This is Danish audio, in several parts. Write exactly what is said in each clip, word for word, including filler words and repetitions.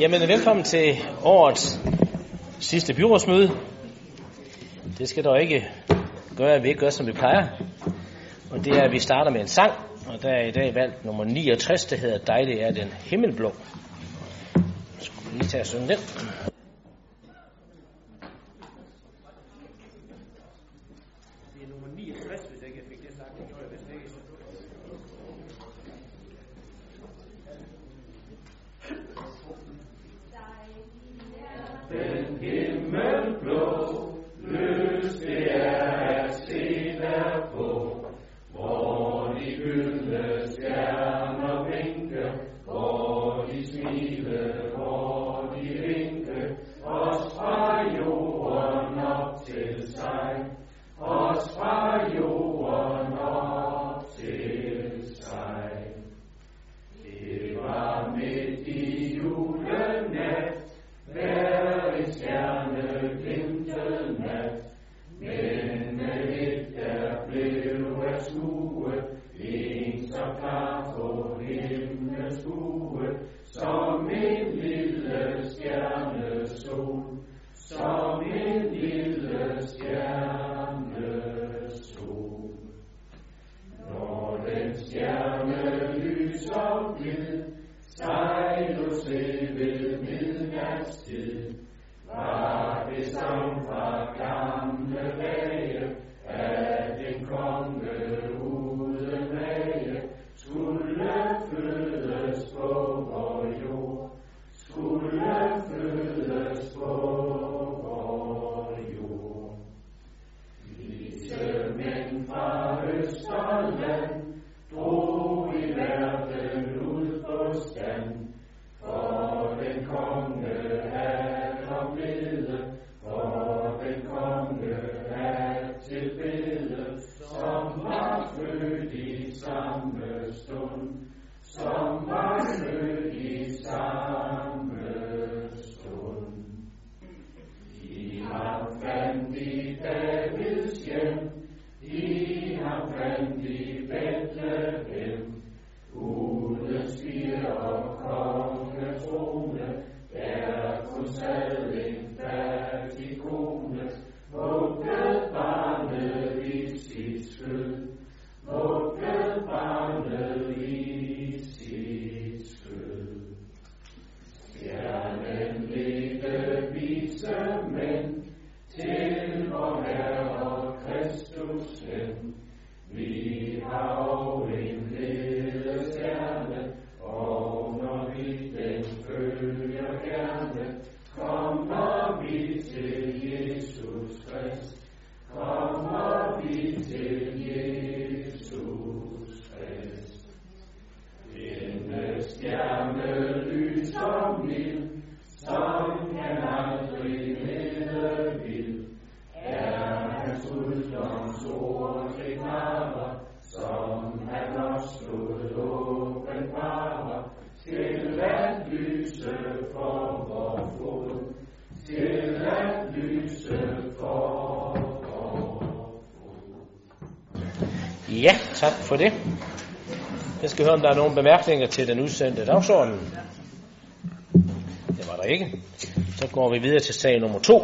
Jamen, velkommen til årets sidste byrådsmøde. Det skal dog ikke gøre, at vi ikke gør, som vi plejer. Og det er, at vi starter med en sang, og der er i dag valgt nummer niogtres, der hedder Dejlig er den himmelblå. Skulle vi lige tage og synge den. Ja, tak for det. Jeg skal høre, om der er nogle bemærkninger til den udsendte dagsorden. Det var der ikke. Så går vi videre til sag nummer to.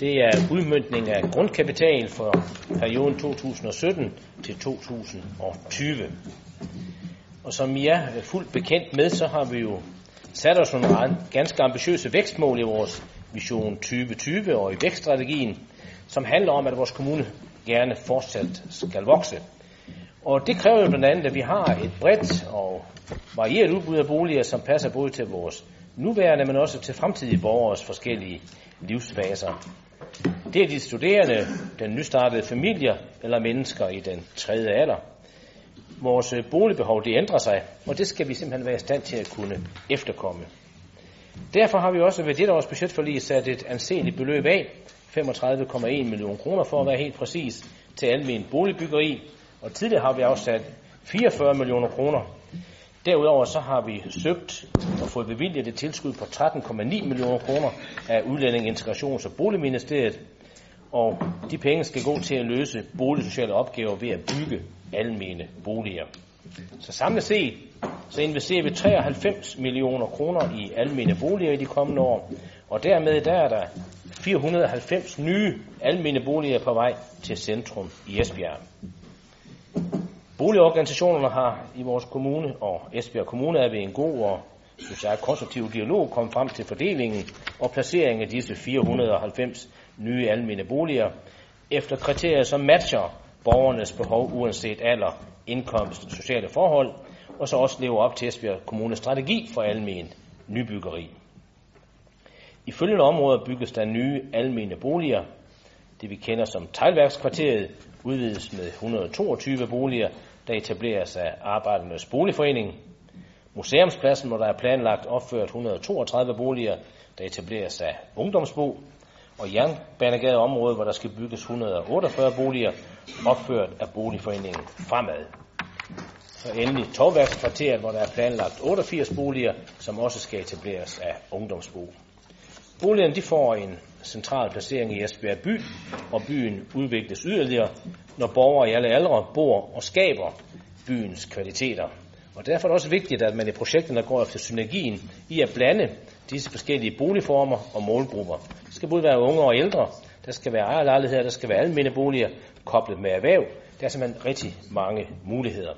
Det er udmøntning af grundkapital for perioden to tusind og sytten til to tusind og tyve. Og som I er fuldt bekendt med, så har vi jo sat os nogle ganske ambitiøse vækstmål i vores vision tyve tyve og i vækststrategien, som handler om, at vores kommune gerne fortsat skal vokse. Og det kræver jo blandt andet, at vi har et bredt og varieret udbud af boliger, som passer både til vores nuværende, men også til fremtidige borgeres forskellige livsfaser. Det er de studerende, den nystartede familier eller mennesker i den tredje alder. Vores boligbehov, det ændrer sig, og det skal vi simpelthen være i stand til at kunne efterkomme. Derfor har vi også ved dette års budgetforlig sat et anseligt beløb af, femogtredive komma en millioner kroner for at være helt præcis, til almen boligbyggeri, og tidligere har vi afsat fireogfyrre millioner kroner. Derudover så har vi søgt og fået bevilget et tilskud på tretten komma ni millioner kroner af Udlænding, Integrations- og Boligministeriet, og de penge skal gå til at løse boligsociale opgaver ved at bygge almene boliger. Så samlet set så investerer vi treoghalvfems millioner kroner i almene boliger i de kommende år, og dermed der er der fire hundrede og halvfems nye almene boliger på vej til centrum i Esbjerg. Boligorganisationerne har i vores kommune og Esbjerg Kommune er ved en god og synes jeg, konstruktiv dialog kommet frem til fordelingen og placeringen af disse fire hundrede og halvfems nye almene boliger efter kriterier, som matcher borgernes behov uanset alder, indkomst, sociale forhold, og så også lever op til Esbjerg Kommunes strategi for almen nybyggeri. I følgende områder bygges der nye almene boliger. Det vi kender som teglværkskvarteret udvides med et hundrede og toogtyve boliger, der etableres af Arbejdernes Boligforening. Museumspladsen, hvor der er planlagt opført et hundrede og toogtredive boliger, der etableres af Ungdomsbo. Og Jernbanegade område, hvor der skal bygges et hundrede og otteogfyrre boliger, opført af Boligforeningen Fremad. Så endelig Torvværkskvarteret, hvor der er planlagt otteogfirs boliger, som også skal etableres af Ungdomsbo. Boligerne de får en central placering i Esbjerg by, og byen udvikles yderligere, når borgere i alle aldre bor og skaber byens kvaliteter. Og derfor er det også vigtigt, at man i projekterne går efter synergien i at blande disse forskellige boligformer og målgrupper. Der skal både være unge og ældre, der skal være ejerlejligheder, der skal være almene boliger koblet med erhverv. Der er simpelthen rigtig mange muligheder.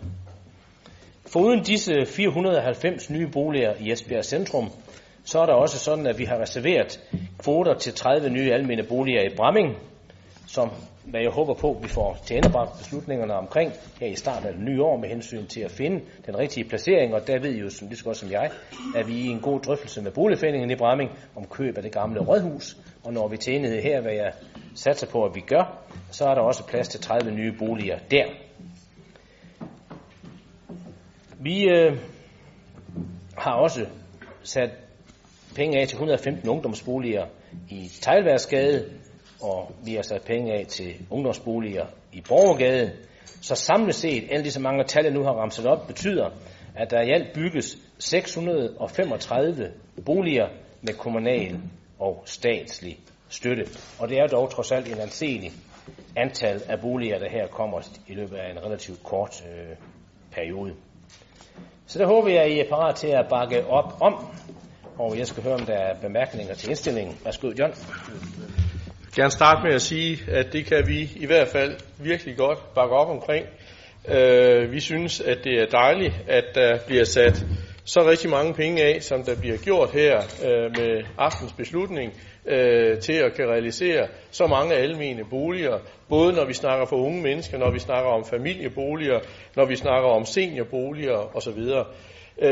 Foruden disse fire hundrede og halvfems nye boliger i Esbjerg Centrum, så er der også sådan, at vi har reserveret kvoter til tredive nye almene boliger i Bramming, som hvad jeg håber på, vi får til endebragt beslutningerne omkring her i starten af det nye år med hensyn til at finde den rigtige placering. Og der ved I jo, som lige så godt som jeg, at vi er i en god drøftelse med Boligforeningen i Bramming om køb af det gamle rådhus. Og når vi til enighed her, hvad jeg satser på, at vi gør, så er der også plads til tredive nye boliger der. Vi øh, har også sat penge af til et hundrede og femten ungdomsboliger i Teglværksgade, og vi har sat penge af til ungdomsboliger i Borgergade. Så samlet set, alle de så mange tal, jeg nu har ramset op, betyder, at der i alt bygges seks hundrede og femogtredive boliger med kommunal og statslig støtte. Og det er dog trods alt en anselig antal af boliger, der her kommer i løbet af en relativt kort øh, periode. Så der håber jeg, at I er parat til at bakke op om, og jeg skal høre, om der er bemærkninger til indstillingen. Værsgo, John. Jeg vil gerne starte med at sige, at det kan vi i hvert fald virkelig godt bakke op omkring. Øh, vi synes, at det er dejligt, at der bliver sat så rigtig mange penge af, som der bliver gjort her øh, med aftens beslutning, øh, til at kan realisere så mange almene boliger, både når vi snakker for unge mennesker, når vi snakker om familieboliger, når vi snakker om seniorboliger osv.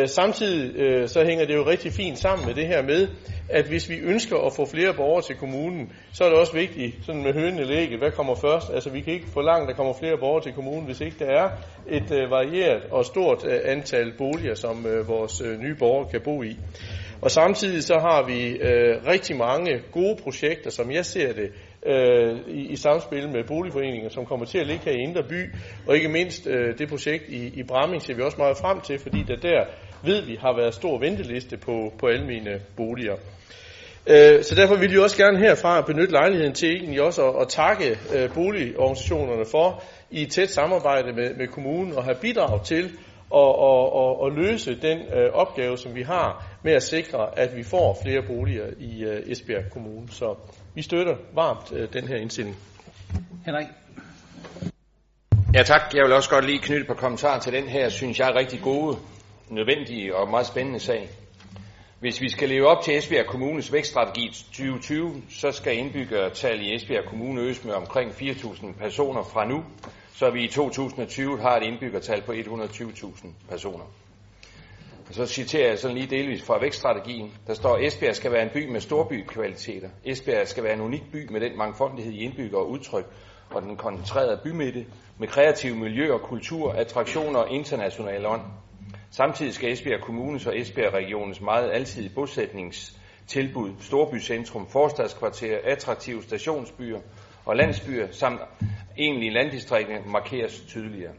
Samtidig så hænger det jo rigtig fint sammen med det her med, at hvis vi ønsker at få flere borgere til kommunen, så er det også vigtigt, sådan med hønen eller ægget, hvad kommer først? Altså vi kan ikke forlange, at der kommer flere borgere til kommunen, hvis ikke der er et varieret og stort antal boliger, som vores nye borgere kan bo i. Og samtidig så har vi rigtig mange gode projekter, som jeg ser det, I, i samspil med boligforeninger, som kommer til at ligge her i Indre By, og ikke mindst øh, det projekt i, i Bramming ser vi også meget frem til, fordi der der ved vi har været stor venteliste på, på almene boliger. Øh, så derfor vil jeg også gerne herfra benytte lejligheden til egentlig også at, at takke øh, boligorganisationerne for i et tæt samarbejde med, med kommunen og have bidraget til at, at, at, at løse den øh, opgave, som vi har med at sikre, at vi får flere boliger i øh, Esbjerg Kommune. Så vi støtter varmt øh, den her indstilling. Henrik. Ja tak. Jeg vil også godt lige knytte på kommentarer til den her, synes jeg, rigtig gode, nødvendige og meget spændende sag. Hvis vi skal leve op til Esbjerg Kommunes vækststrategi tyve tyve, så skal indbyggertal i Esbjerg Kommune øges med omkring fire tusind personer fra nu, så vi i to tusind og tyve har et indbyggertal på et hundrede og tyve tusind personer. Så citerer jeg sådan lige delvis fra vækststrategien. Der står, at Esbjerg skal være en by med storbykvaliteter. Esbjerg skal være en unik by med den mangfoldighed i indbyggere og udtryk, og den koncentrerede bymidte, med kreative miljøer, kultur, attraktioner og international ånd. Samtidig skal Esbjerg Kommunes og Esbjerg-regionens meget alsidige bosætningstilbud, storbycentrum, forstadskvarterer, attraktive stationsbyer og landsbyer samt egentlige landdistrikter markeres tydeligere.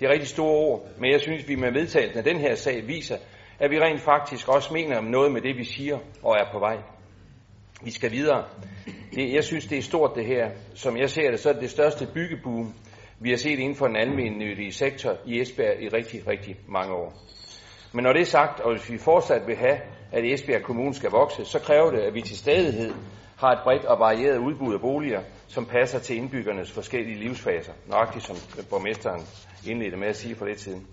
Det er rigtig store ord, men jeg synes, vi med vedtagelsen af den her sag viser, at vi rent faktisk også mener noget med det, vi siger og er på vej. Vi skal videre. Det, jeg synes, det er stort det her. Som jeg ser det, så er det det største byggeboom, vi har set inden for den almennyttige sektor i Esbjerg i rigtig, rigtig mange år. Men når det er sagt, og hvis vi fortsat vil have, at Esbjerg Kommune skal vokse, så kræver det, at vi til stadighed har et bredt og varieret udbud af boliger, som passer til indbyggernes forskellige livsfaser, nøjagtigt som borgmesteren indledte med at sige for lidt siden.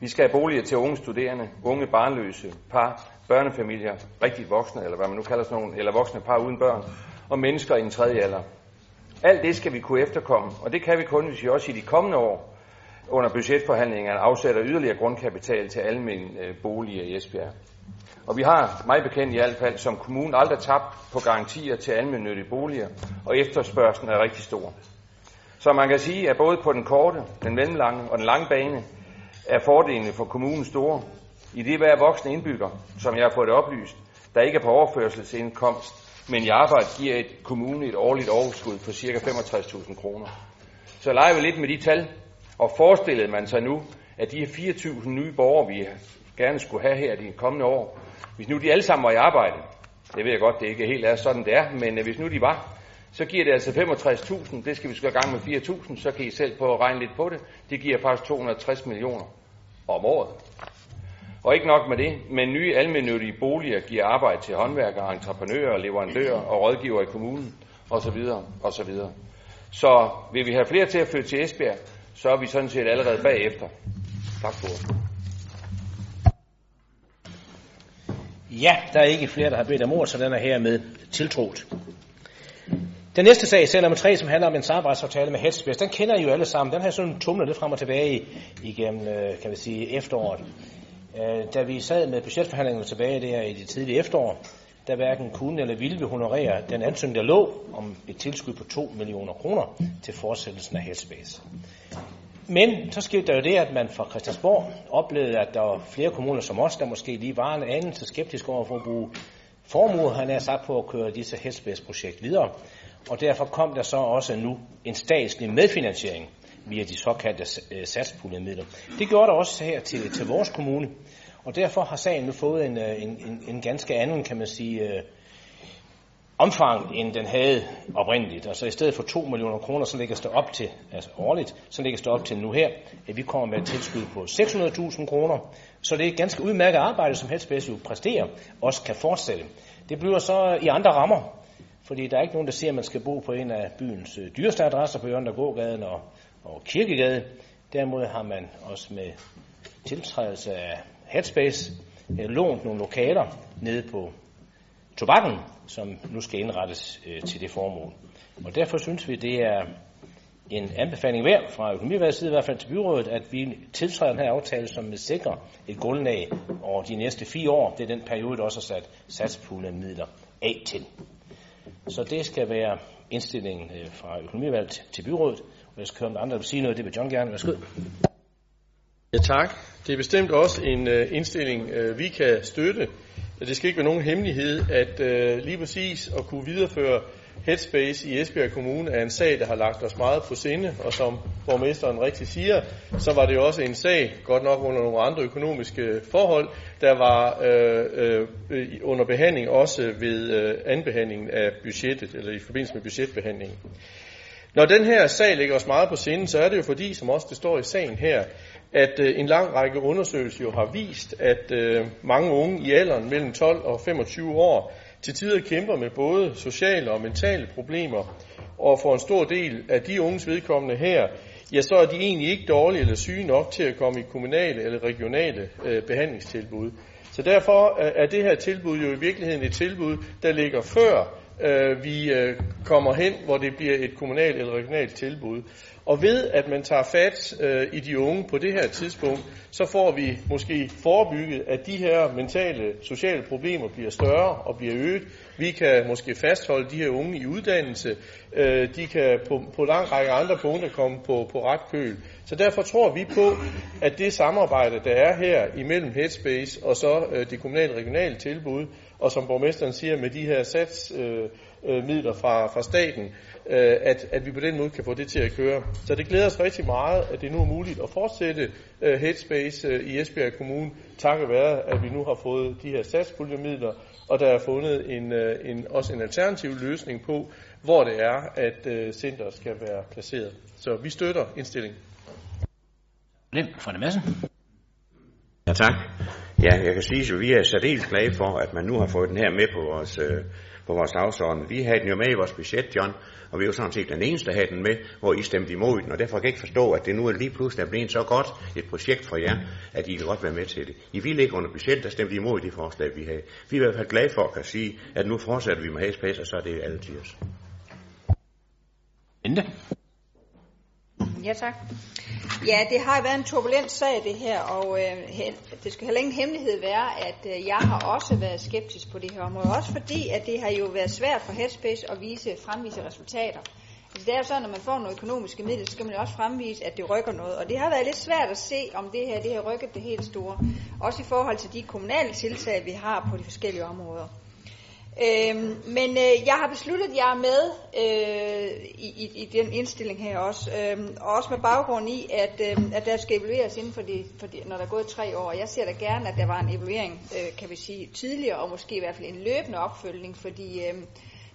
Vi skal have boliger til unge studerende, unge barnløse, par, børnefamilier, rigtigt voksne, eller hvad man nu kalder sådan nogle, eller voksne par uden børn, og mennesker i den tredje alder. Alt det skal vi kunne efterkomme, og det kan vi kun, hvis vi også i de kommende år under budgetforhandlingerne afsætter yderligere grundkapital til almen boliger i Esbjerg. Og vi har, mig bekendt i hvert fald, som kommune aldrig tabt på garantier til almennyttige boliger, og efterspørgslen er rigtig stor. Så man kan sige, at både på den korte, den mellemlange og den lange bane er fordelene for kommunen store. I det hver voksne indbygger, som jeg har fået det oplyst, der ikke er på overførselsindkomst, men i arbejde giver et kommune et årligt overskud på ca. femogtres tusind kroner. Så leger vi lidt med de tal, og forestillede man sig nu, at de her fireogtyve tusind nye borgere, vi gerne skulle have her de kommende år, hvis nu de alle sammen var i arbejde, det ved jeg godt, det ikke helt er sådan det er, men hvis nu de var, så giver det altså femogtres tusind, det skal vi skal gange med fire tusind, så kan I selv på at regne lidt på det, det giver faktisk to hundrede og tres millioner om året. Og ikke nok med det, men nye almennyttige boliger giver arbejde til håndværkere, entreprenører, leverandører og rådgivere i kommunen osv. osv. Så vil vi have flere til at flytte til Esbjerg, så er vi sådan set allerede bagefter. Tak for det. Ja, der er ikke flere, der har bedt om ord, så den er hermed tiltrådt. Den næste sag, sag nummer tre, som handler om en samarbejdsaftale med Headspace, den kender I jo alle sammen. Den har sådan tumlet lidt frem og tilbage igennem, kan vi sige, efteråret. Da vi sad med budgetforhandlingerne tilbage der i det tidlige efterår, der hverken kunne eller ville vi honorere den ansøgning, der lå om et tilskud på to millioner kroner til fortsættelsen af Headspace. Men så skete der jo det, at man fra Christiansborg oplevede, at der var flere kommuner som os, der måske lige var en anelse skeptisk over for at bruge formue, han er sat på at køre disse Headspace-projekt videre. Og derfor kom der så også nu en statslig medfinansiering via de såkaldte satspuljemidler. Det gjorde der også her til, til vores kommune, og derfor har sagen nu fået en, en, en, en ganske anden, kan man sige, omfang, end den havde oprindeligt. Altså i stedet for to millioner kroner, så lægges der op til, altså årligt, så lægges der op til nu her, at vi kommer med et tilskud på seks hundrede tusind kroner, så det er et ganske udmærket arbejde, som Headspace jo præsterer, også kan fortsætte. Det bliver så i andre rammer, fordi der er ikke nogen, der siger, at man skal bo på en af byens dyreste adresser på hjørnet af gågaden og, og Kirkegade. Derimod har man også med tiltrædelse af Headspace lånt nogle lokaler nede på Tobakken, som nu skal indrettes øh, til det formål. Og derfor synes vi, det er en anbefaling værd fra økonomiværdets side, i hvert fald til byrådet, at vi tiltræder den her aftale, som vil sikre et grundlag over de næste fire år. Det er den periode, der også har sat satspuljemidler af til. Så det skal være indstillingen øh, fra økonomiværdets til byrådet. Og jeg skal høre, om andre vil sige noget. Det vil John gerne. Værsgo. Ja, tak. Det er bestemt også en øh, indstilling, øh, vi kan støtte. Det skal ikke være nogen hemmelighed, at øh, lige præcis at kunne videreføre Headspace i Esbjerg Kommune er en sag, der har lagt os meget på sinde, og som borgmesteren rigtig siger, så var det jo også en sag, godt nok under nogle andre økonomiske forhold, der var øh, øh, under behandling også ved øh, anbehandlingen af budgettet, eller i forbindelse med budgetbehandlingen. Når den her sag ligger os meget på sinde, så er det jo fordi, som også det står i sagen her, at øh, en lang række undersøgelser jo har vist, at øh, mange unge i alderen mellem tolv og femogtyve år til tider kæmper med både sociale og mentale problemer, og for en stor del af de unges vedkommende her, ja, så er de egentlig ikke dårlige eller syge nok til at komme i kommunale eller regionale øh, behandlingstilbud. Så derfor øh, er det her tilbud jo i virkeligheden et tilbud, der ligger før øh, vi øh, kommer hen, hvor det bliver et kommunalt eller regionalt tilbud. Og ved at man tager fat øh, i de unge på det her tidspunkt, så får vi måske forebygget, at de her mentale, sociale problemer bliver større og bliver øget. Vi kan måske fastholde de her unge i uddannelse. Øh, de kan på, på lang række andre punkter komme på, på ret køl. Så derfor tror vi på, at det samarbejde, der er her imellem Headspace og så øh, det kommunale regionale tilbud, og som borgmesteren siger med de her satsmidler øh, fra, fra staten, At, at vi på den måde kan få det til at køre. Så det glæder os rigtig meget, at det nu er muligt at fortsætte uh, Headspace uh, i Esbjerg Kommune, takket være, at vi nu har fået de her satspuljemidler, og der er fundet en, uh, en, også en alternativ løsning på, hvor det er, at uh, centret skal være placeret. Så vi støtter indstillingen. Ja, tak. Ja, jeg kan sige, at vi er særdeles glade for, at man nu har fået den her med på vores, øh, på vores dagsorden. Vi havde den jo med i vores budget, John, og vi er jo sådan set den eneste, der havde den med, hvor I stemte imod den. Og derfor kan jeg ikke forstå, at det nu er lige pludselig er blevet så godt et projekt for jer, at I kan godt være med til det. I ville ikke under budget, der stemte I imod de forslag, vi havde. Vi er i hvert fald glade for at sige, at nu fortsætter vi med Headspace, og så er det alle tiers. Ja, tak. Ja, det har været en turbulent sag, det her, og øh, det skal heller ingen hemmelighed være, at øh, jeg har også været skeptisk på det her område, også fordi, at det har jo været svært for Headspace at vise, fremvise resultater. Altså, det er jo sådan, at når man får nogle økonomiske midler, så skal man jo også fremvise, at det rykker noget, og det har været lidt svært at se, om det her, det her rykker det helt store, også i forhold til de kommunale tiltag, vi har på de forskellige områder. Øhm, men øh, jeg har besluttet, at jeg er med øh, i, i, i den indstilling her også, øh, og også med baggrund i, at, øh, at der skal evalueres inden for de, for de, når der er gået tre år. Jeg ser da gerne, at der var en evaluering, øh, kan vi sige, tidligere, og måske i hvert fald en løbende opfølgning, fordi øh,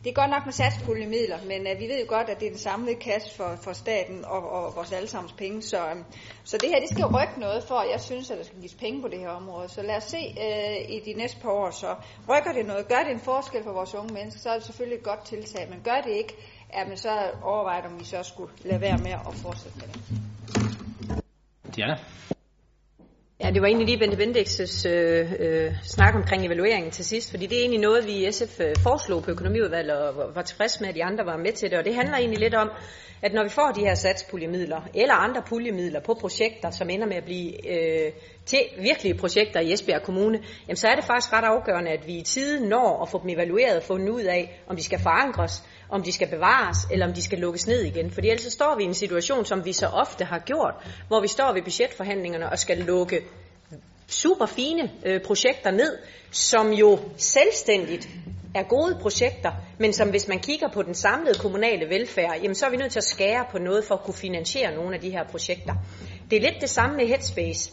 det er godt nok med satspuljemidler, men øh, vi ved jo godt, at det er den samlede kasse for, for staten og, og vores allesammens penge, så, øh, så det her, det skal rykke noget for, jeg synes, at der skal gives penge på det her område, så lad os se øh, i de næste par år, så rykker det noget, gør det en forskel for vores unge mennesker, så er det selvfølgelig et godt tiltag, men gør det ikke, at man så overvejer, om vi så skulle lade være med at fortsætte med det. Diana? Ja, det var egentlig lige Bente Bendixes øh, øh, snak omkring evalueringen til sidst, fordi det er egentlig noget, vi i S F foreslog på økonomiudvalget og var tilfredse med, at de andre var med til det, og det handler egentlig lidt om, at når vi får de her satspuljemidler eller andre puljemidler på projekter, som ender med at blive øh, til virkelige projekter i Esbjerg Kommune, jamen så er det faktisk ret afgørende, at vi i tiden når at få dem evalueret og fundet ud af, om de skal forankres, om de skal bevares, eller om de skal lukkes ned igen. Fordi ellers så står vi i en situation, som vi så ofte har gjort, hvor vi står ved budgetforhandlingerne og skal lukke super fine øh, projekter ned, som jo selvstændigt er gode projekter, men som hvis man kigger på den samlede kommunale velfærd, jamen så er vi nødt til at skære på noget for at kunne finansiere nogle af de her projekter. Det er lidt det samme med Headspace,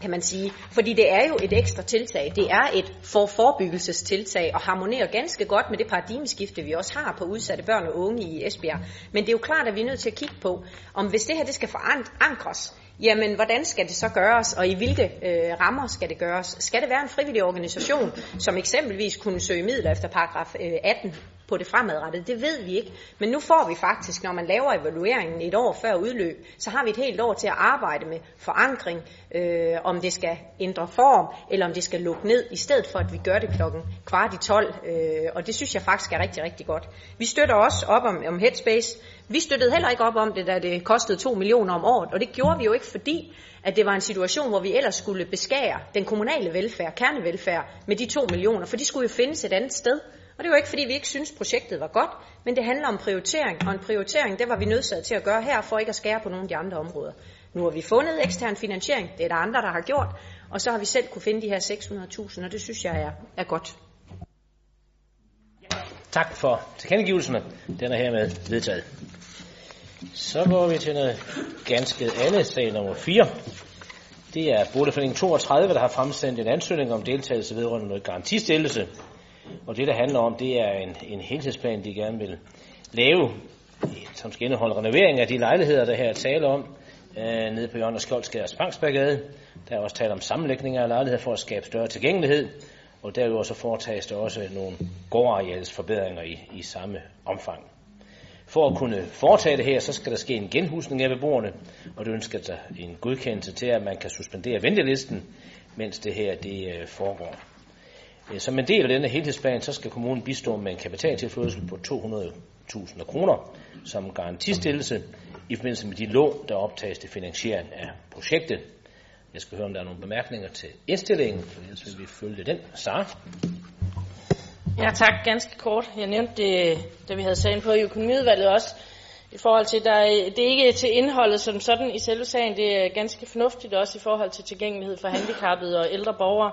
kan man sige, fordi det er jo et ekstra tiltag, det er et for forebyggelsestiltag og harmonerer ganske godt med det paradigmeskifte, vi også har på udsatte børn og unge i Esbjerg. Men det er jo klart, at vi er nødt til at kigge på, om hvis det her det skal forankres, jamen, hvordan skal det så gøres, og i hvilke øh, rammer skal det gøres? Skal det være en frivillig organisation, som eksempelvis kunne søge midler efter paragraf atten på det fremadrettede? Det ved vi ikke. Men nu får vi faktisk, når man laver evalueringen et år før udløb, så har vi et helt år til at arbejde med forankring, øh, om det skal ændre form, eller om det skal lukke ned, i stedet for at vi gør det klokken kvart i tolv. Øh, og det synes jeg faktisk er rigtig, rigtig godt. Vi støtter også op om, om Headspace. Vi støttede heller ikke op om det, da det kostede to millioner om året, og det gjorde vi jo ikke, fordi at det var en situation, hvor vi ellers skulle beskære den kommunale velfærd, kernevelfærd, med de to millioner, for de skulle jo findes et andet sted. Og det var ikke, fordi vi ikke synes projektet var godt, men det handler om prioritering, og en prioritering, det var vi nødsaget til at gøre her, for ikke at skære på nogle af de andre områder. Nu har vi fundet ekstern finansiering, det er der andre, der har gjort, og så har vi selv kunne finde de her seks hundrede tusind, og det synes jeg er, er godt. Tak for tilkendegivelserne. Den er hermed vedtaget. Så går vi til noget ganske andet, sag nummer fire. Det er Boligforeningen toogtredive, der har fremsendt en ansøgning om deltagelse vedrørende noget garantistillelse. Og det, der handler om, det er en, en helhedsplan, de gerne vil lave, som skal indeholde renovering af de lejligheder, der her er tale om, øh, nede på Jørgen og Skjoldsgade Spangsberggade. Der er også tale om sammenlægninger af lejligheder for at skabe større tilgængelighed. Og derudover så foretages der også nogle gårdarealsforbedringer i, i samme omfang. For at kunne foretage det her, så skal der ske en genhusning af beboerne, og det ønsker der en godkendelse til, at man kan suspendere ventelisten, mens det her det foregår. Som en del af denne helhedsplan, så skal kommunen bistå med en kapitaltilførsel på to hundrede tusind kroner som garantistillelse i forbindelse med de lån, der optages til finansiering af projektet. Jeg skal høre, om der er nogle bemærkninger til indstillingen, for ellers vil vi følge den. Sara? Ja tak, ganske kort. Jeg nævnte det, da vi havde sagen på i økonomiudvalget også, i forhold til, der, det er ikke til indholdet som sådan i selve sagen, det er ganske fornuftigt også i forhold til tilgængelighed for handicappede og ældre borgere.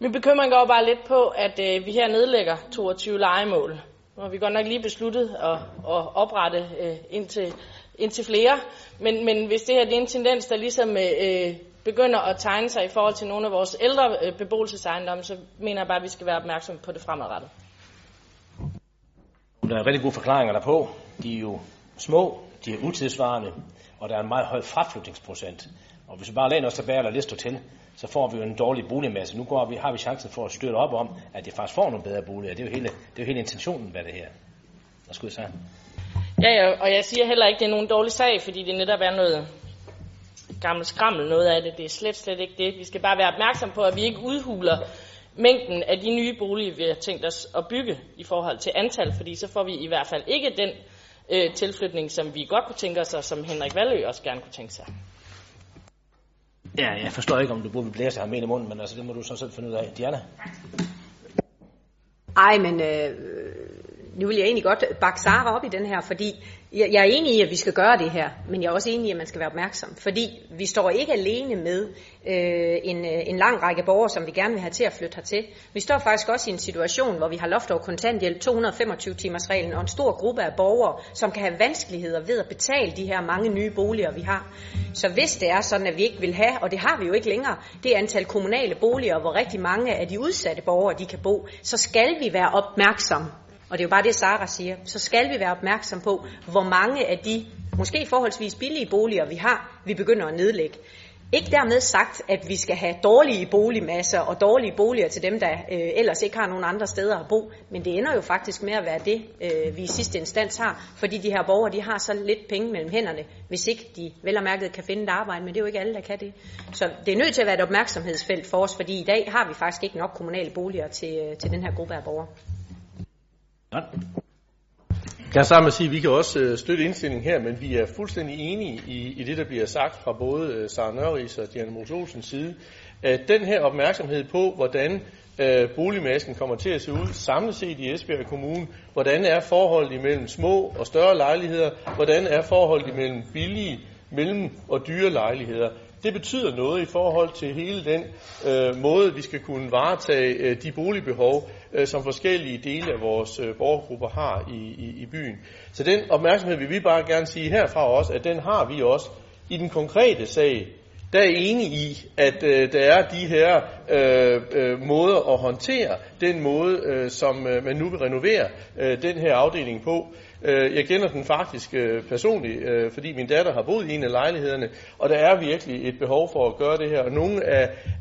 Min bekymring går bare lidt på, at øh, vi her nedlægger toogtyve lejemål. Nu har vi godt nok lige besluttet at, at oprette øh, indtil, indtil flere, men, men hvis det her det er en tendens, der ligesom... Øh, begynder at tegne sig i forhold til nogle af vores ældre beboelsesejendomme, så mener jeg bare, at vi skal være opmærksomme på det fremadrettet. Der er rigtig gode forklaringer derpå. De er jo små, de er utidsvarende, og der er en meget høj fraflytningsprocent. Og hvis vi bare læner os tilbage eller lister til, så får vi jo en dårlig boligmasse. Nu går vi, har vi chancen for at støtte op om, at de faktisk får nogle bedre boliger. Det er jo hele, det er jo hele intentionen med det her. Hvad skulle jeg sige? Ja, ja, og jeg siger heller ikke, at det er nogen dårlig sag, fordi det netop er noget gammel skrammel, noget af det. Det er slet, slet ikke det. Vi skal bare være opmærksom på, at vi ikke udhuler mængden af de nye boliger, vi har tænkt os at bygge i forhold til antal, fordi så får vi i hvert fald ikke den øh, tilflytning, som vi godt kunne tænke os, og som Henrik Vallø også gerne kunne tænke sig. Ja, jeg forstår ikke, om du burde blæse ham ind i munden, men altså, det må du så selv finde ud af. Diana? Ej, men øh, nu vil jeg egentlig godt bakke Sara op i den her, fordi jeg, jeg er enig i, at vi skal gøre det her, men jeg er også enig i, at man skal være opmærksom, fordi vi står ikke alene med øh, en, en lang række borgere, som vi gerne vil have til at flytte hertil. Vi står faktisk også i en situation, hvor vi har loft over kontanthjælp, to hundrede og femogtyve timers reglen og en stor gruppe af borgere, som kan have vanskeligheder ved at betale de her mange nye boliger, vi har. Så hvis det er sådan, at vi ikke vil have, og det har vi jo ikke længere, det antal kommunale boliger, hvor rigtig mange af de udsatte borgere, de kan bo, så skal vi være opmærksomme. Og det er jo bare det, Sara siger, så skal vi være opmærksom på, hvor mange af de, måske forholdsvis billige boliger, vi har, vi begynder at nedlægge. Ikke dermed sagt, at vi skal have dårlige boligmasser og dårlige boliger til dem, der øh, ellers ikke har nogen andre steder at bo, men det ender jo faktisk med at være det, øh, vi i sidste instans har, fordi de her borgere, de har så lidt penge mellem hænderne, hvis ikke de vel og mærket kan finde et arbejde, men det er jo ikke alle, der kan det. Så det er nødt til at være et opmærksomhedsfelt for os, fordi i dag har vi faktisk ikke nok kommunale boliger til, øh, til den her gruppe af borgere. Jeg er sammen med at sige, at vi kan også støtte indstillingen her, men vi er fuldstændig enige i, i det, der bliver sagt fra både Sara Nørris og Diana Moos Olsens side. At den her opmærksomhed på, hvordan øh, boligmassen kommer til at se ud samlet set i Esbjerg Kommune, hvordan er forholdet imellem små og større lejligheder, hvordan er forholdet imellem billige, mellem og dyre lejligheder. Det betyder noget i forhold til hele den øh, måde, vi skal kunne varetage øh, de boligbehov, øh, som forskellige dele af vores øh, borgergrupper har i, i, i byen. Så den opmærksomhed vil vi bare gerne sige herfra også, at den har vi også i den konkrete sag. Der er enige i, at øh, der er de her øh, øh, måder at håndtere den måde, øh, som øh, man nu vil renovere øh, den her afdeling på. Jeg kender den faktisk personligt, fordi min datter har boet i en af lejlighederne, og der er virkelig et behov for at gøre det her. Og nogle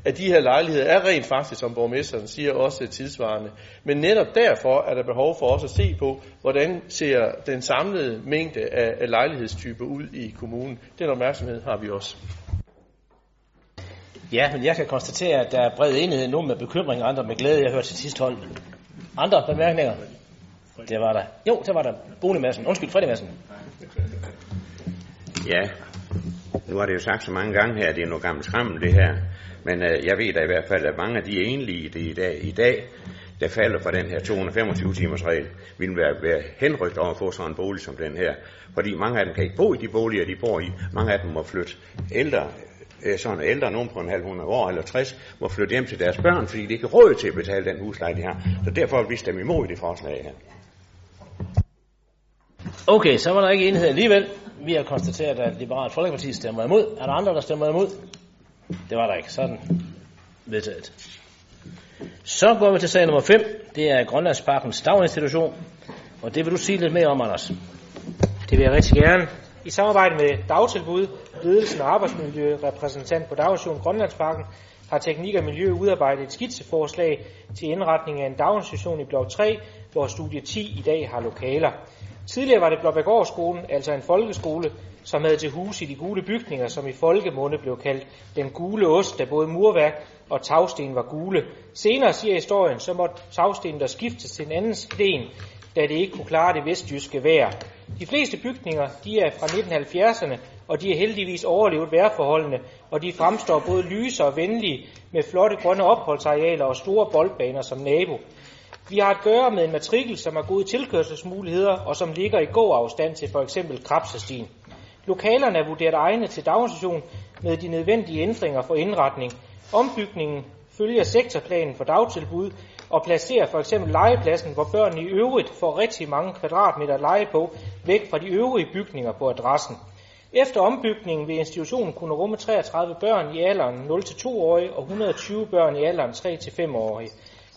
af de her lejligheder er rent faktisk, som borgmesteren siger, også tidsvarende. Men netop derfor er der behov for også at se på, hvordan ser den samlede mængde af lejlighedstyper ud i kommunen. Den opmærksomhed har vi også. Ja, men jeg kan konstatere, at der er bred enighed nu med bekymring, andre med glæde. Jeg hørte til sidst hold. Andre bemærkninger? Det var der. Jo, det var der. Boligmassen. Undskyld, Fredrikmassen. Ja, nu har det jo sagt så mange gange her, at det er noget gammelt skrammel det her. Men øh, jeg ved da i hvert fald, at mange af de enlige det i dag, i dag der falder fra den her to hundrede og femogtyve timers regel, vil være, være henrygt over at få sådan en bolig som den her. Fordi mange af dem kan ikke bo i de boliger, de bor i. Mange af dem må flytte ældre. Sådan ældre, nogen på en halv hundrede år eller tres, må flytte hjem til deres børn, fordi de ikke har råd til at betale den husleje, de har. Så derfor vil vi stemme imod det forslag her. Okay, så var der ikke enighed alligevel. Vi har konstateret, at Liberal Folkeparti stemmer imod. Er der andre, der stemmer imod? Det var der ikke. Sådan vedtaget. Så går vi til sag nummer fem. Det er Grønlandsparkens daginstitution. Og det vil du sige lidt mere om, Anders. Det vil jeg rigtig gerne. I samarbejde med dagtilbud, ledelsen og arbejdsmiljørepræsentant på daginstitutionen Grønlandsparken, har Teknik og Miljø udarbejdet et skitseforslag til indretning af en daginstitution i blok tre, hvor studie ti i dag har lokaler. Tidligere var det Blåbergårdsskolen, altså en folkeskole, som havde til hus i de gule bygninger, som i folkemunde blev kaldt den gule ost, da både murværk og tagsten var gule. Senere, siger historien, så måtte tagstenen der skiftes til en anden sten, da det ikke kunne klare det vestjyske vejr. De fleste bygninger, de er fra nitten halvfjerdserne, og de er heldigvis overlevet vejrforholdene, og de fremstår både lyse og venlige med flotte grønne opholdsarealer og store boldbaner som nabo. Vi har at gøre med en matrikel, som har gode tilkørselsmuligheder og som ligger i gåafstand til f.eks. Krabsestien. Lokalerne er vurderet egne til daginstitution med de nødvendige ændringer for indretning. Ombygningen følger sektorplanen for dagtilbud og placerer f.eks. legepladsen, hvor børnene i øvrigt får rigtig mange kvadratmeter at lege på, væk fra de øvrige bygninger på adressen. Efter ombygningen vil institutionen kunne rumme treogtredive børn i alderen nul til to-årige og et hundrede og tyve børn i alderen tre til fem-årige.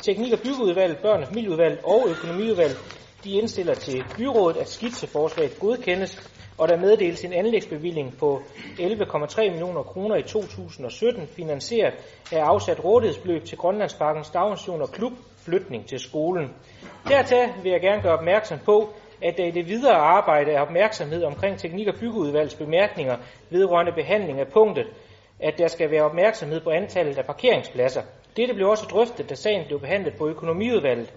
Teknik- og byggeudvalget, børn- og familieudvalget og økonomiudvalget de indstiller til byrådet, at skitseforslaget godkendes, og der meddeles en anlægsbevilling på elleve komma tre millioner kroner i to tusind og sytten, finansieret af afsat rådighedsbeløb til Grønlandsparkens daginstitution og klub, flytning til skolen. Dertil vil jeg gerne gøre opmærksom på, at der i det videre arbejde er opmærksomhed omkring teknik- og byggeudvalgets bemærkninger vedrørende behandling af punktet, at der skal være opmærksomhed på antallet af parkeringspladser. Dette blev også drøftet, da sagen blev behandlet på økonomiudvalget.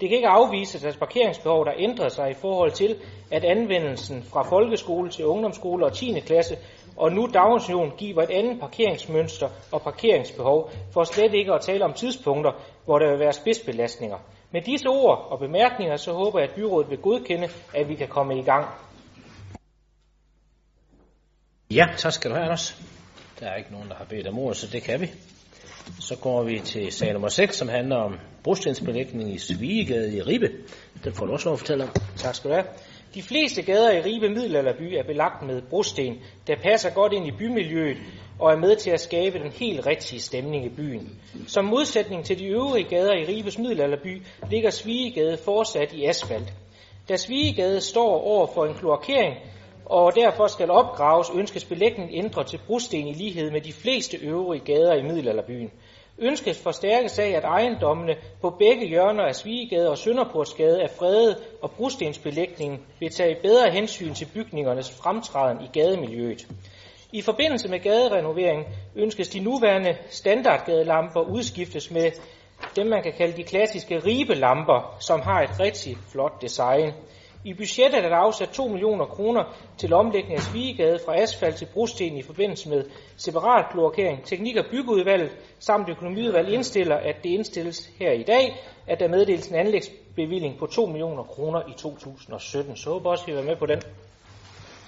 Det kan ikke afvises, at parkeringsbehov, der ændrer sig i forhold til, at anvendelsen fra folkeskole til ungdomsskole og tiende klasse og nu daginstitution giver et andet parkeringsmønster og parkeringsbehov, for slet ikke at tale om tidspunkter, hvor der vil være spidsbelastninger. Med disse ord og bemærkninger, så håber jeg, at byrådet vil godkende, at vi kan komme i gang. Ja, tak skal du have, Anders. Der er ikke nogen, der har bedt om ord, så det kan vi. Så går vi til sag nummer seks, som handler om brostensbelægning i Sviegade i Ribe. Den får du også lov at fortælle om. Tak skal du have. De fleste gader i Ribe middelalderby er belagt med brosten, der passer godt ind i bymiljøet og er med til at skabe den helt rigtige stemning i byen. Som modsætning til de øvrige gader i Ribes middelalderby ligger Sviegade fortsat i asfalt. Da Sviegade står over for en kloakering, og derfor skal opgraves, ønskes belægningen ændret til brosten i lighed med de fleste øvrige gader i middelalderbyen. Ønskes forstærkes af, at ejendommene på begge hjørner af Sviegade og Sønderportsgade er fredet, og brostensbelægningen vil tage bedre hensyn til bygningernes fremtræden i gademiljøet. I forbindelse med gaderenoveringen ønskes de nuværende standardgadelamper udskiftes med dem, man kan kalde de klassiske ribelamper, som har et rigtig flot design. I budgettet er der afsat to millioner kroner til omlægning af Sviegade fra asfalt til brosten i forbindelse med separat kloakering. Teknik- og byggeudvalget samt økonomiudvalget indstiller, at det indstilles her i dag, at der meddeles en anlægsbevilling på to millioner kroner i to tusind og sytten. Så håber også, at I vil være med på den.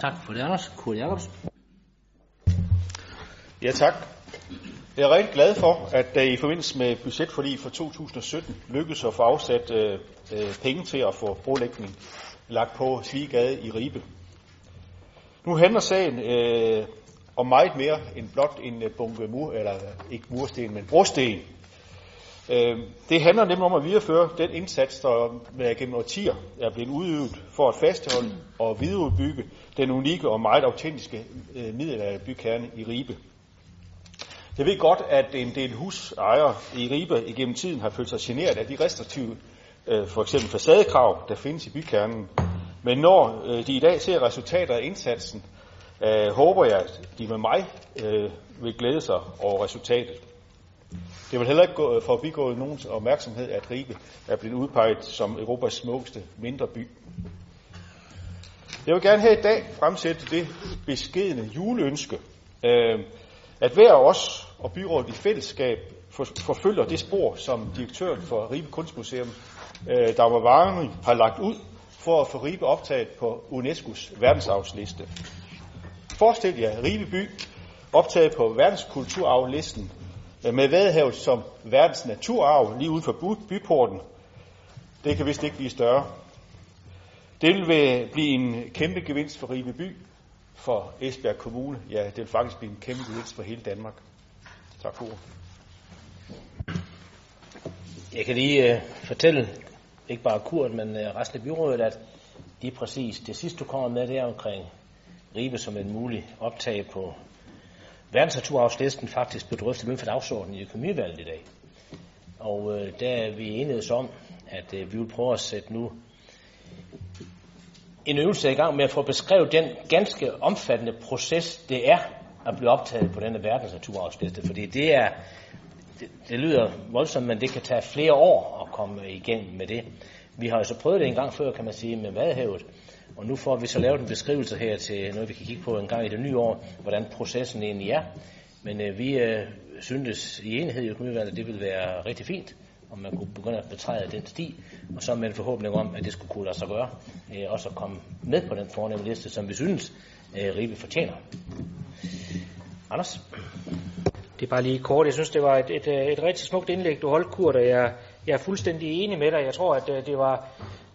Tak for det, Anders. Kurt Jacobsen. Ja, tak. Jeg er rigtig glad for, at der i forbindelse med budgetforlig for to tusind og sytten lykkedes at få afsat øh, øh, penge til at få brolægning lagt på Sviegade i Ribe. Nu handler sagen øh, om meget mere end blot en bunke mur, eller ikke mursten, men brosten. Øh, det handler nemlig om at videreføre den indsats, der gennem årtier er blevet udøvet for at fastholde og videreudbygge den unikke og meget autentiske øh, middelalderbykerne i Ribe. Jeg ved godt, at en del husejere i Ribe igennem tiden har følt sig generet af de restriktive for eksempel facadekrav, der findes i bykernen. Men når de i dag ser resultater af indsatsen, håber jeg, at de med mig vil glæde sig over resultatet. Det vil heller ikke forbigå nogens opmærksomhed, at Ribe er blevet udpeget som Europas smukkeste mindre by. Jeg vil gerne her i dag fremsætte det beskedne juleønske, at hver af os og byrådet i fællesskab forfølger det spor, som direktøren for Ribe Kunstmuseum, Dagmar Wangen, har lagt ud for at få Ribe optaget på U N E S C O's verdensarvsliste. Forestil jer Ribe by optaget på verdenskulturarvlisten med Vadehavet som verdens naturarv lige uden for byporten. Det kan vist ikke blive større. Det vil blive en kæmpe gevinst for Ribe by, for Esbjerg Kommune. Ja, det vil faktisk blive en kæmpe gevinst for hele Danmark. Tak for ordet. Jeg kan lige øh, fortælle, ikke bare Kurt, men øh, resten af byrådet, at lige præcis det sidste, du kommer med, det er omkring Ribe som en mulig optag på verdensnaturarvslisten, faktisk blev drøftet med for dagsordenen i økonomivalget i dag. Og øh, der er vi enedes om, at øh, vi vil prøve at sætte nu en øvelse i gang med at få beskrevet den ganske omfattende proces, det er at blive optaget på denne verdensnaturarvsliste, fordi det er Det, det lyder voldsomt, men det kan tage flere år at komme igennem med det. Vi har jo så prøvet det en gang før, kan man sige, med Vadehavet. Og nu får vi så lavet en beskrivelse her til noget, vi kan kigge på en gang i det nye år, hvordan processen egentlig er. Men øh, vi øh, syntes i enighed i økonomiudvalget, at det ville være rigtig fint, om man kunne begynde at betræde den sti. Og så med en forhåbning om, at det skulle kunne lade sig gøre. Øh, også at komme med på den fornemme liste, som vi synes, øh, Ribe fortjener. Anders? Det er bare lige kort. Jeg synes, det var et, et, et rigtig smukt indlæg, du holdt, Kurt, og jeg, jeg er fuldstændig enig med dig. Jeg tror, at det var,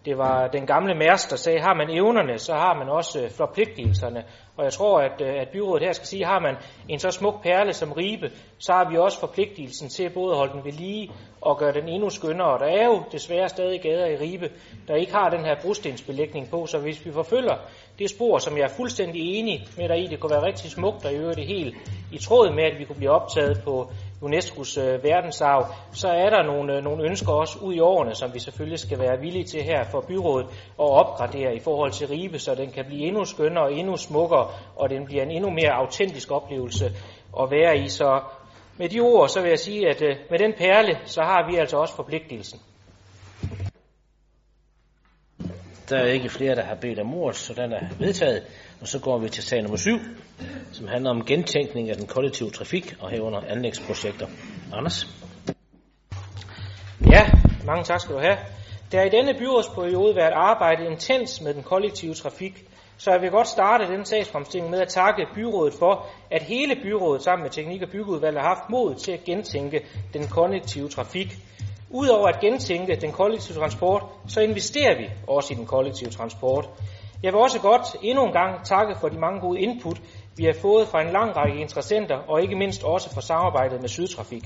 Det var den gamle Mærsk, der sagde, har man evnerne, så har man også forpligtelserne. Og jeg tror, at, at byrådet her skal sige, har man en så smuk perle som Ribe, så har vi også forpligtelsen til både at holde den ved lige og gøre den endnu skønnere. Og der er jo desværre stadig gader i Ribe, der ikke har den her brostensbelægning på. Så hvis vi forfølger det spor, som jeg er fuldstændig enig med dig i, det kunne være rigtig smukt, og i øvrigt helt i tråd med, at vi kunne blive optaget på U N E S C O's øh, verdensarv, så er der nogle, øh, nogle ønsker også ud i årene, som vi selvfølgelig skal være villige til her for byrådet at opgradere i forhold til Ribe, så den kan blive endnu skønnere og endnu smukkere, og den bliver en endnu mere autentisk oplevelse at være i. Så med de ord, så vil jeg sige, at øh, med den perle, så har vi altså også forpligtelsen. Der er ikke flere, der har bedt om ordet, så den er vedtaget. Og så går vi til sag nummer syv, som handler om gentænkning af den kollektive trafik og herunder anlægsprojekter. Anders? Ja, mange tak skal du have. Der i denne byrådsperiode været arbejdet intens med den kollektive trafik, så jeg vil godt starte denne sagsfremstilling med at takke byrådet for, at hele byrådet sammen med teknik- og byggeudvalget har haft mod til at gentænke den kollektive trafik. Udover at gentænke den kollektive transport, så investerer vi også i den kollektive transport. Jeg vil også godt endnu en gang takke for de mange gode input, vi har fået fra en lang række interessenter, og ikke mindst også for samarbejdet med Sydtrafik.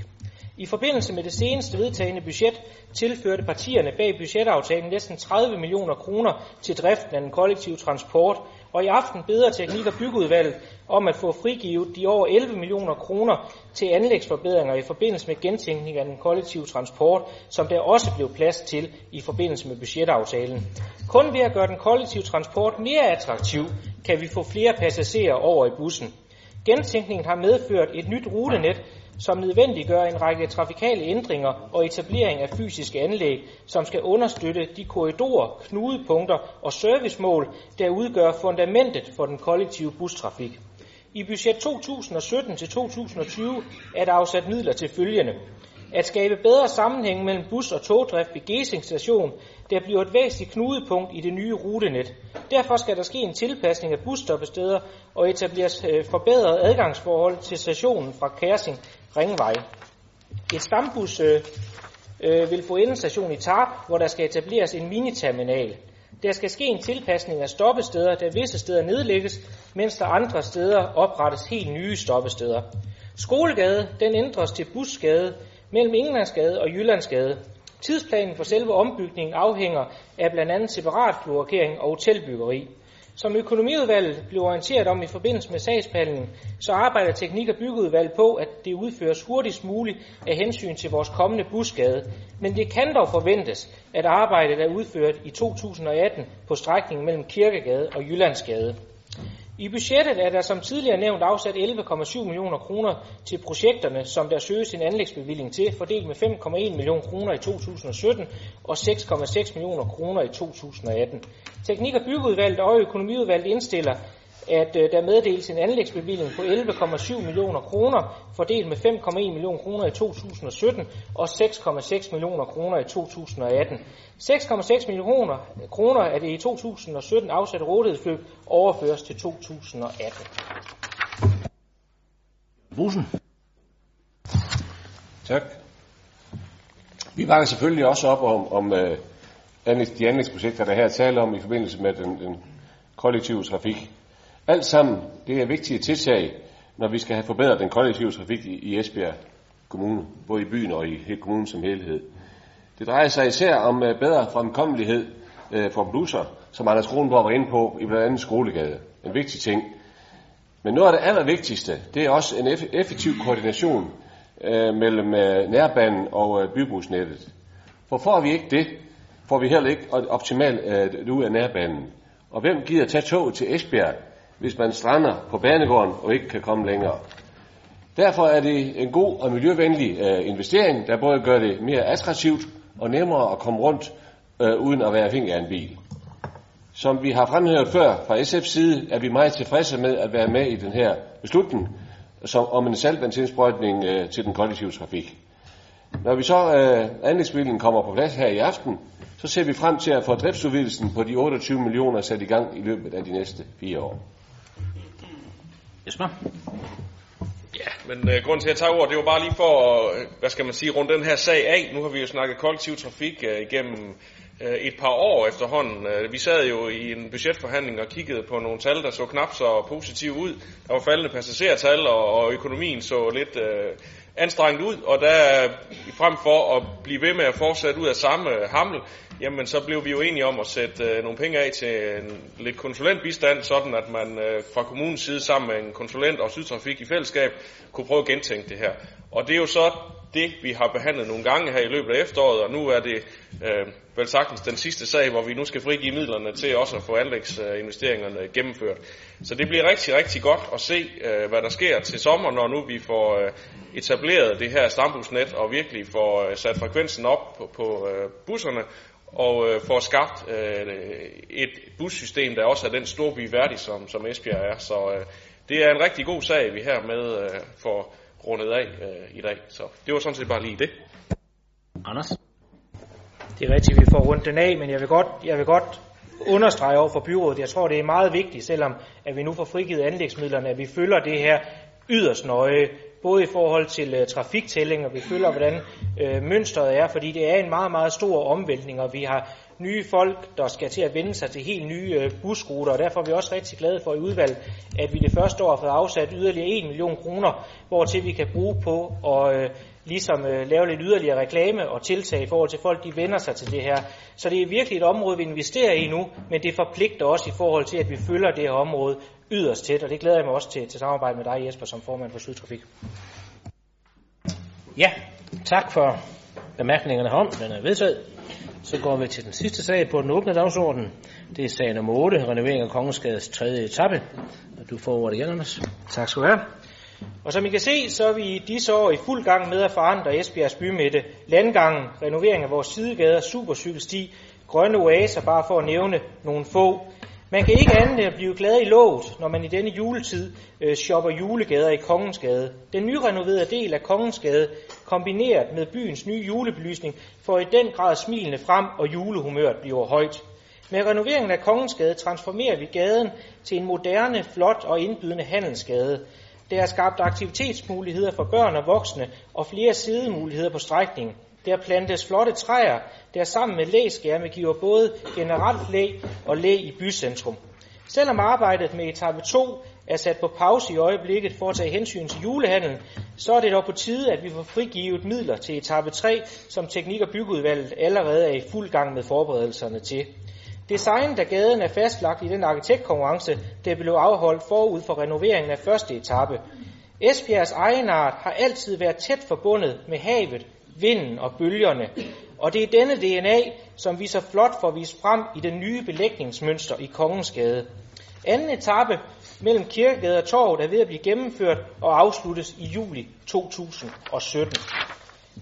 I forbindelse med det seneste vedtagne budget tilførte partierne bag budgetaftalen næsten tredive millioner kroner til driften af den kollektive transport, og i aften beder teknik- og byggeudvalget om at få frigivet de over elleve millioner kroner til anlægsforbedringer i forbindelse med gentænkning af den kollektive transport, som der også blev plads til i forbindelse med budgetaftalen. Kun ved at gøre den kollektive transport mere attraktiv, kan vi få flere passagerer over i bussen. Gentænkningen har medført et nyt rutenet, som nødvendiggør en række trafikale ændringer og etablering af fysiske anlæg, som skal understøtte de korridorer, knudepunkter og servicemål, der udgør fundamentet for den kollektive bustrafik. I budget to tusind og sytten til to tusind og tyve er der afsat midler til følgende. At skabe bedre sammenhæng mellem bus- og togdrift ved Gesing station, der bliver et væsentligt knudepunkt i det nye rutenet. Derfor skal der ske en tilpasning af busstoppesteder og etableres forbedrede adgangsforhold til stationen fra Kærsing Ringvej. Et stambus øh, øh, vil få endestation i Tarp, hvor der skal etableres en miniterminal. Der skal ske en tilpasning af stoppesteder, da visse steder nedlægges, mens der andre steder oprettes helt nye stoppesteder. Skolegade, den ændres til Busgade mellem Englandsgade og Jyllandsgade. Tidsplanen for selve ombygningen afhænger af blandt andet separat kloakering og hotelbyggeri. Som økonomiudvalget blev orienteret om i forbindelse med sagsbehandlingen, så arbejder teknik- og byggeudvalget på, at det udføres hurtigst muligt af hensyn til vores kommende busgade. Men det kan dog forventes, at arbejdet er udført i to tusind og atten på strækningen mellem Kirkegade og Jyllandsgade. I budgettet er der som tidligere nævnt afsat elleve komma syv millioner kroner til projekterne, som der søges en anlægsbevilling til, fordelt med fem komma en millioner kroner i to tusind og sytten og seks komma seks millioner kroner i to tusind og atten. Teknik- og byggeudvalget og økonomiudvalget indstiller, at der meddeles en anlægsbevilling på elleve komma syv millioner kroner, fordelt med fem komma en millioner kroner i to tusind og sytten og seks komma seks millioner kroner i to tusind og atten. seks komma seks millioner kroner er det i to tusind og sytten afsatte rådighedsbeløb overføres til to tusind og atten. Bussen. Tak. Vi bakker selvfølgelig også op om, om øh, de anlægsprojekter, der her taler om i forbindelse med den, den kollektive trafik. Alt sammen, det er vigtige tiltag, når vi skal have forbedret den kollektive trafik i Esbjerg Kommune, både i byen og i kommunen som helhed. Det drejer sig især om bedre fremkommelighed for busser, som Anders Kronborg var inde på i blandt andet Skolegade. En vigtig ting. Men noget af det allervigtigste, det er også en effektiv koordination mellem nærbanen og bybusnettet. For får vi ikke det, får vi heller ikke optimalt ud af nærbanen. Og hvem gider tage toget til Esbjerg, hvis man strander på banegården og ikke kan komme længere? Derfor er det en god og miljøvenlig øh, investering, der både gør det mere attraktivt og nemmere at komme rundt, øh, uden at være afhængig af en bil. Som vi har fremhævet før fra S F's side, er vi meget tilfredse med at være med i den her beslutning som om en saltvandsindsprøjtning øh, til den kollektive trafik. Når vi så øh, anlægsbevillingen kommer på plads her i aften, så ser vi frem til at få driftsudvidelsen på de otteogtyve millioner sat i gang i løbet af de næste fire år. Jesper? Ja, men øh, grunden til at jeg tager ordet, det var bare lige for at, hvad skal man sige, rundt den her sag af. Nu har vi jo snakket kollektiv trafik øh, igennem et par år efterhånden. Vi sad jo i en budgetforhandling og kiggede på nogle tal, der så knap så positive ud. Der var faldende passagertal, og økonomien så lidt øh, anstrengt ud, og der frem for at blive ved med at fortsætte ud af samme hammel, jamen så blev vi jo enige om at sætte øh, nogle penge af til en lidt konsulentbistand, sådan at man øh, fra kommunens side sammen med en konsulent og Sydtrafik i fællesskab kunne prøve at gentænke det her. Og det er jo så det, vi har behandlet nogle gange her i løbet af efteråret, og nu er det øh, vel sagtens den sidste sag, hvor vi nu skal frigive midlerne til også at få anlægsinvesteringerne gennemført. Så det bliver rigtig, rigtig godt at se, øh, hvad der sker til sommer, når nu vi får øh, etableret det her stambusnet og virkelig får øh, sat frekvensen op på, på øh, busserne og øh, får skabt øh, et bussystem, der også er den storby værdig, som, som Esbjerg er. Så øh, det er en rigtig god sag, vi her med øh, får rundet af øh, i dag. Så det var sådan set bare lige det. Anders? Det er rigtigt, vi får rundt den af, men jeg vil godt, jeg vil godt understrege over for byrådet. Jeg tror, det er meget vigtigt, selvom at vi nu får frigivet anlægsmidlerne, at vi følger det her yderst nøje, både i forhold til uh, trafiktælling, og vi følger, hvordan uh, mønstret er, fordi det er en meget, meget stor omvæltning, og vi har nye folk, der skal til at vende sig til helt nye uh, busruter, og derfor er vi også rigtig glade for i udvalget, at vi det første år har fået afsat yderligere en million kroner, hvortil vi kan bruge på at uh, ligesom øh, lave lidt yderligere reklame og tiltag i forhold til folk, de vender sig til det her. Så det er virkelig et område, vi investerer i nu, men det forpligter også i forhold til, at vi følger det her område yderst tæt, og det glæder jeg mig også til, til samarbejde med dig, Jesper, som formand for Sydtrafik. Ja, tak for bemærkningerne herom. Den er vedtaget. Så går vi til den sidste sag på den åbne dagsorden. Det er sag nummer otte, renovering af Kongensgades tredje etape. Og du får ordet igen, Anders. Tak skal du have. Og som I kan se, så er vi i disse år i fuld gang med at forandre Esbjergs bymidte, landgangen, renovering af vores sidegader, supercykelsti, grønne oaser, bare for at nævne nogle få. Man kan ikke andet end blive glad i låget, når man i denne juletid øh, shopper julegader i Kongensgade. Den nyrenoverede del af Kongensgade, kombineret med byens nye julebelysning, får i den grad smilende frem, og julehumøret bliver højt. Med renoveringen af Kongensgade transformerer vi gaden til en moderne, flot og indbydende handelsgade. Det har skabt aktivitetsmuligheder for børn og voksne og flere sidemuligheder på strækningen. Der plantes flotte træer, der sammen med læskærme giver både generelt læ og læ i bycentrum. Selvom arbejdet med etape to er sat på pause i øjeblikket for at tage hensyn til julehandlen, så er det dog på tide, at vi får frigivet midler til etape tre, som teknik- og byggeudvalget allerede er i fuld gang med forberedelserne til. Designet af gaden er fastlagt i den arkitektkonkurrence, der blev afholdt forud for renoveringen af første etape. Esbjergs egenart har altid været tæt forbundet med havet, vinden og bølgerne, og det er denne D N A, som vi så flot får vist frem i den nye belægningsmønster i Kongensgade. Anden etape mellem Kirkegade og Torvet er ved at blive gennemført og afsluttes i juli to tusind og sytten.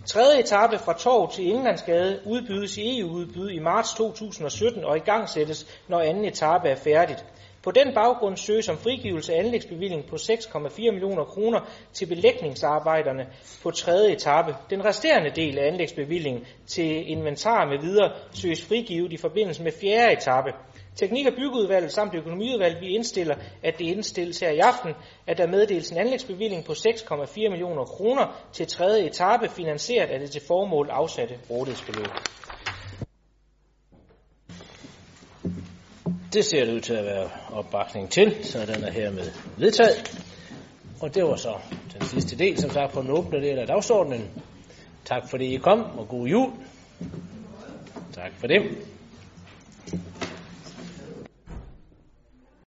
Tredje etape fra Torv til Englandsgade udbydes i E U-udbud i marts to tusind og sytten og igangsættes, når anden etape er færdigt. På den baggrund søges om frigivelse af anlægsbevilling på seks komma fire millioner kroner til belægningsarbejderne på tredje etape. Den resterende del af anlægsbevillingen til inventar med videre søges frigivet i forbindelse med fjerde etape. Teknik- og byggeudvalget samt økonomiudvalget, vi indstiller, at det indstilles her i aften, at der meddeles en anlægsbevilling på seks komma fire millioner kroner til tredje etape, finansieret af det til formål afsatte rådighedsbeløb. Det ser det ud til at være opbakning til, så den er hermed vedtaget. Og det var så den sidste del, som sagt på den åbne del af dagsordenen. Tak fordi I kom, og god jul. Tak for det.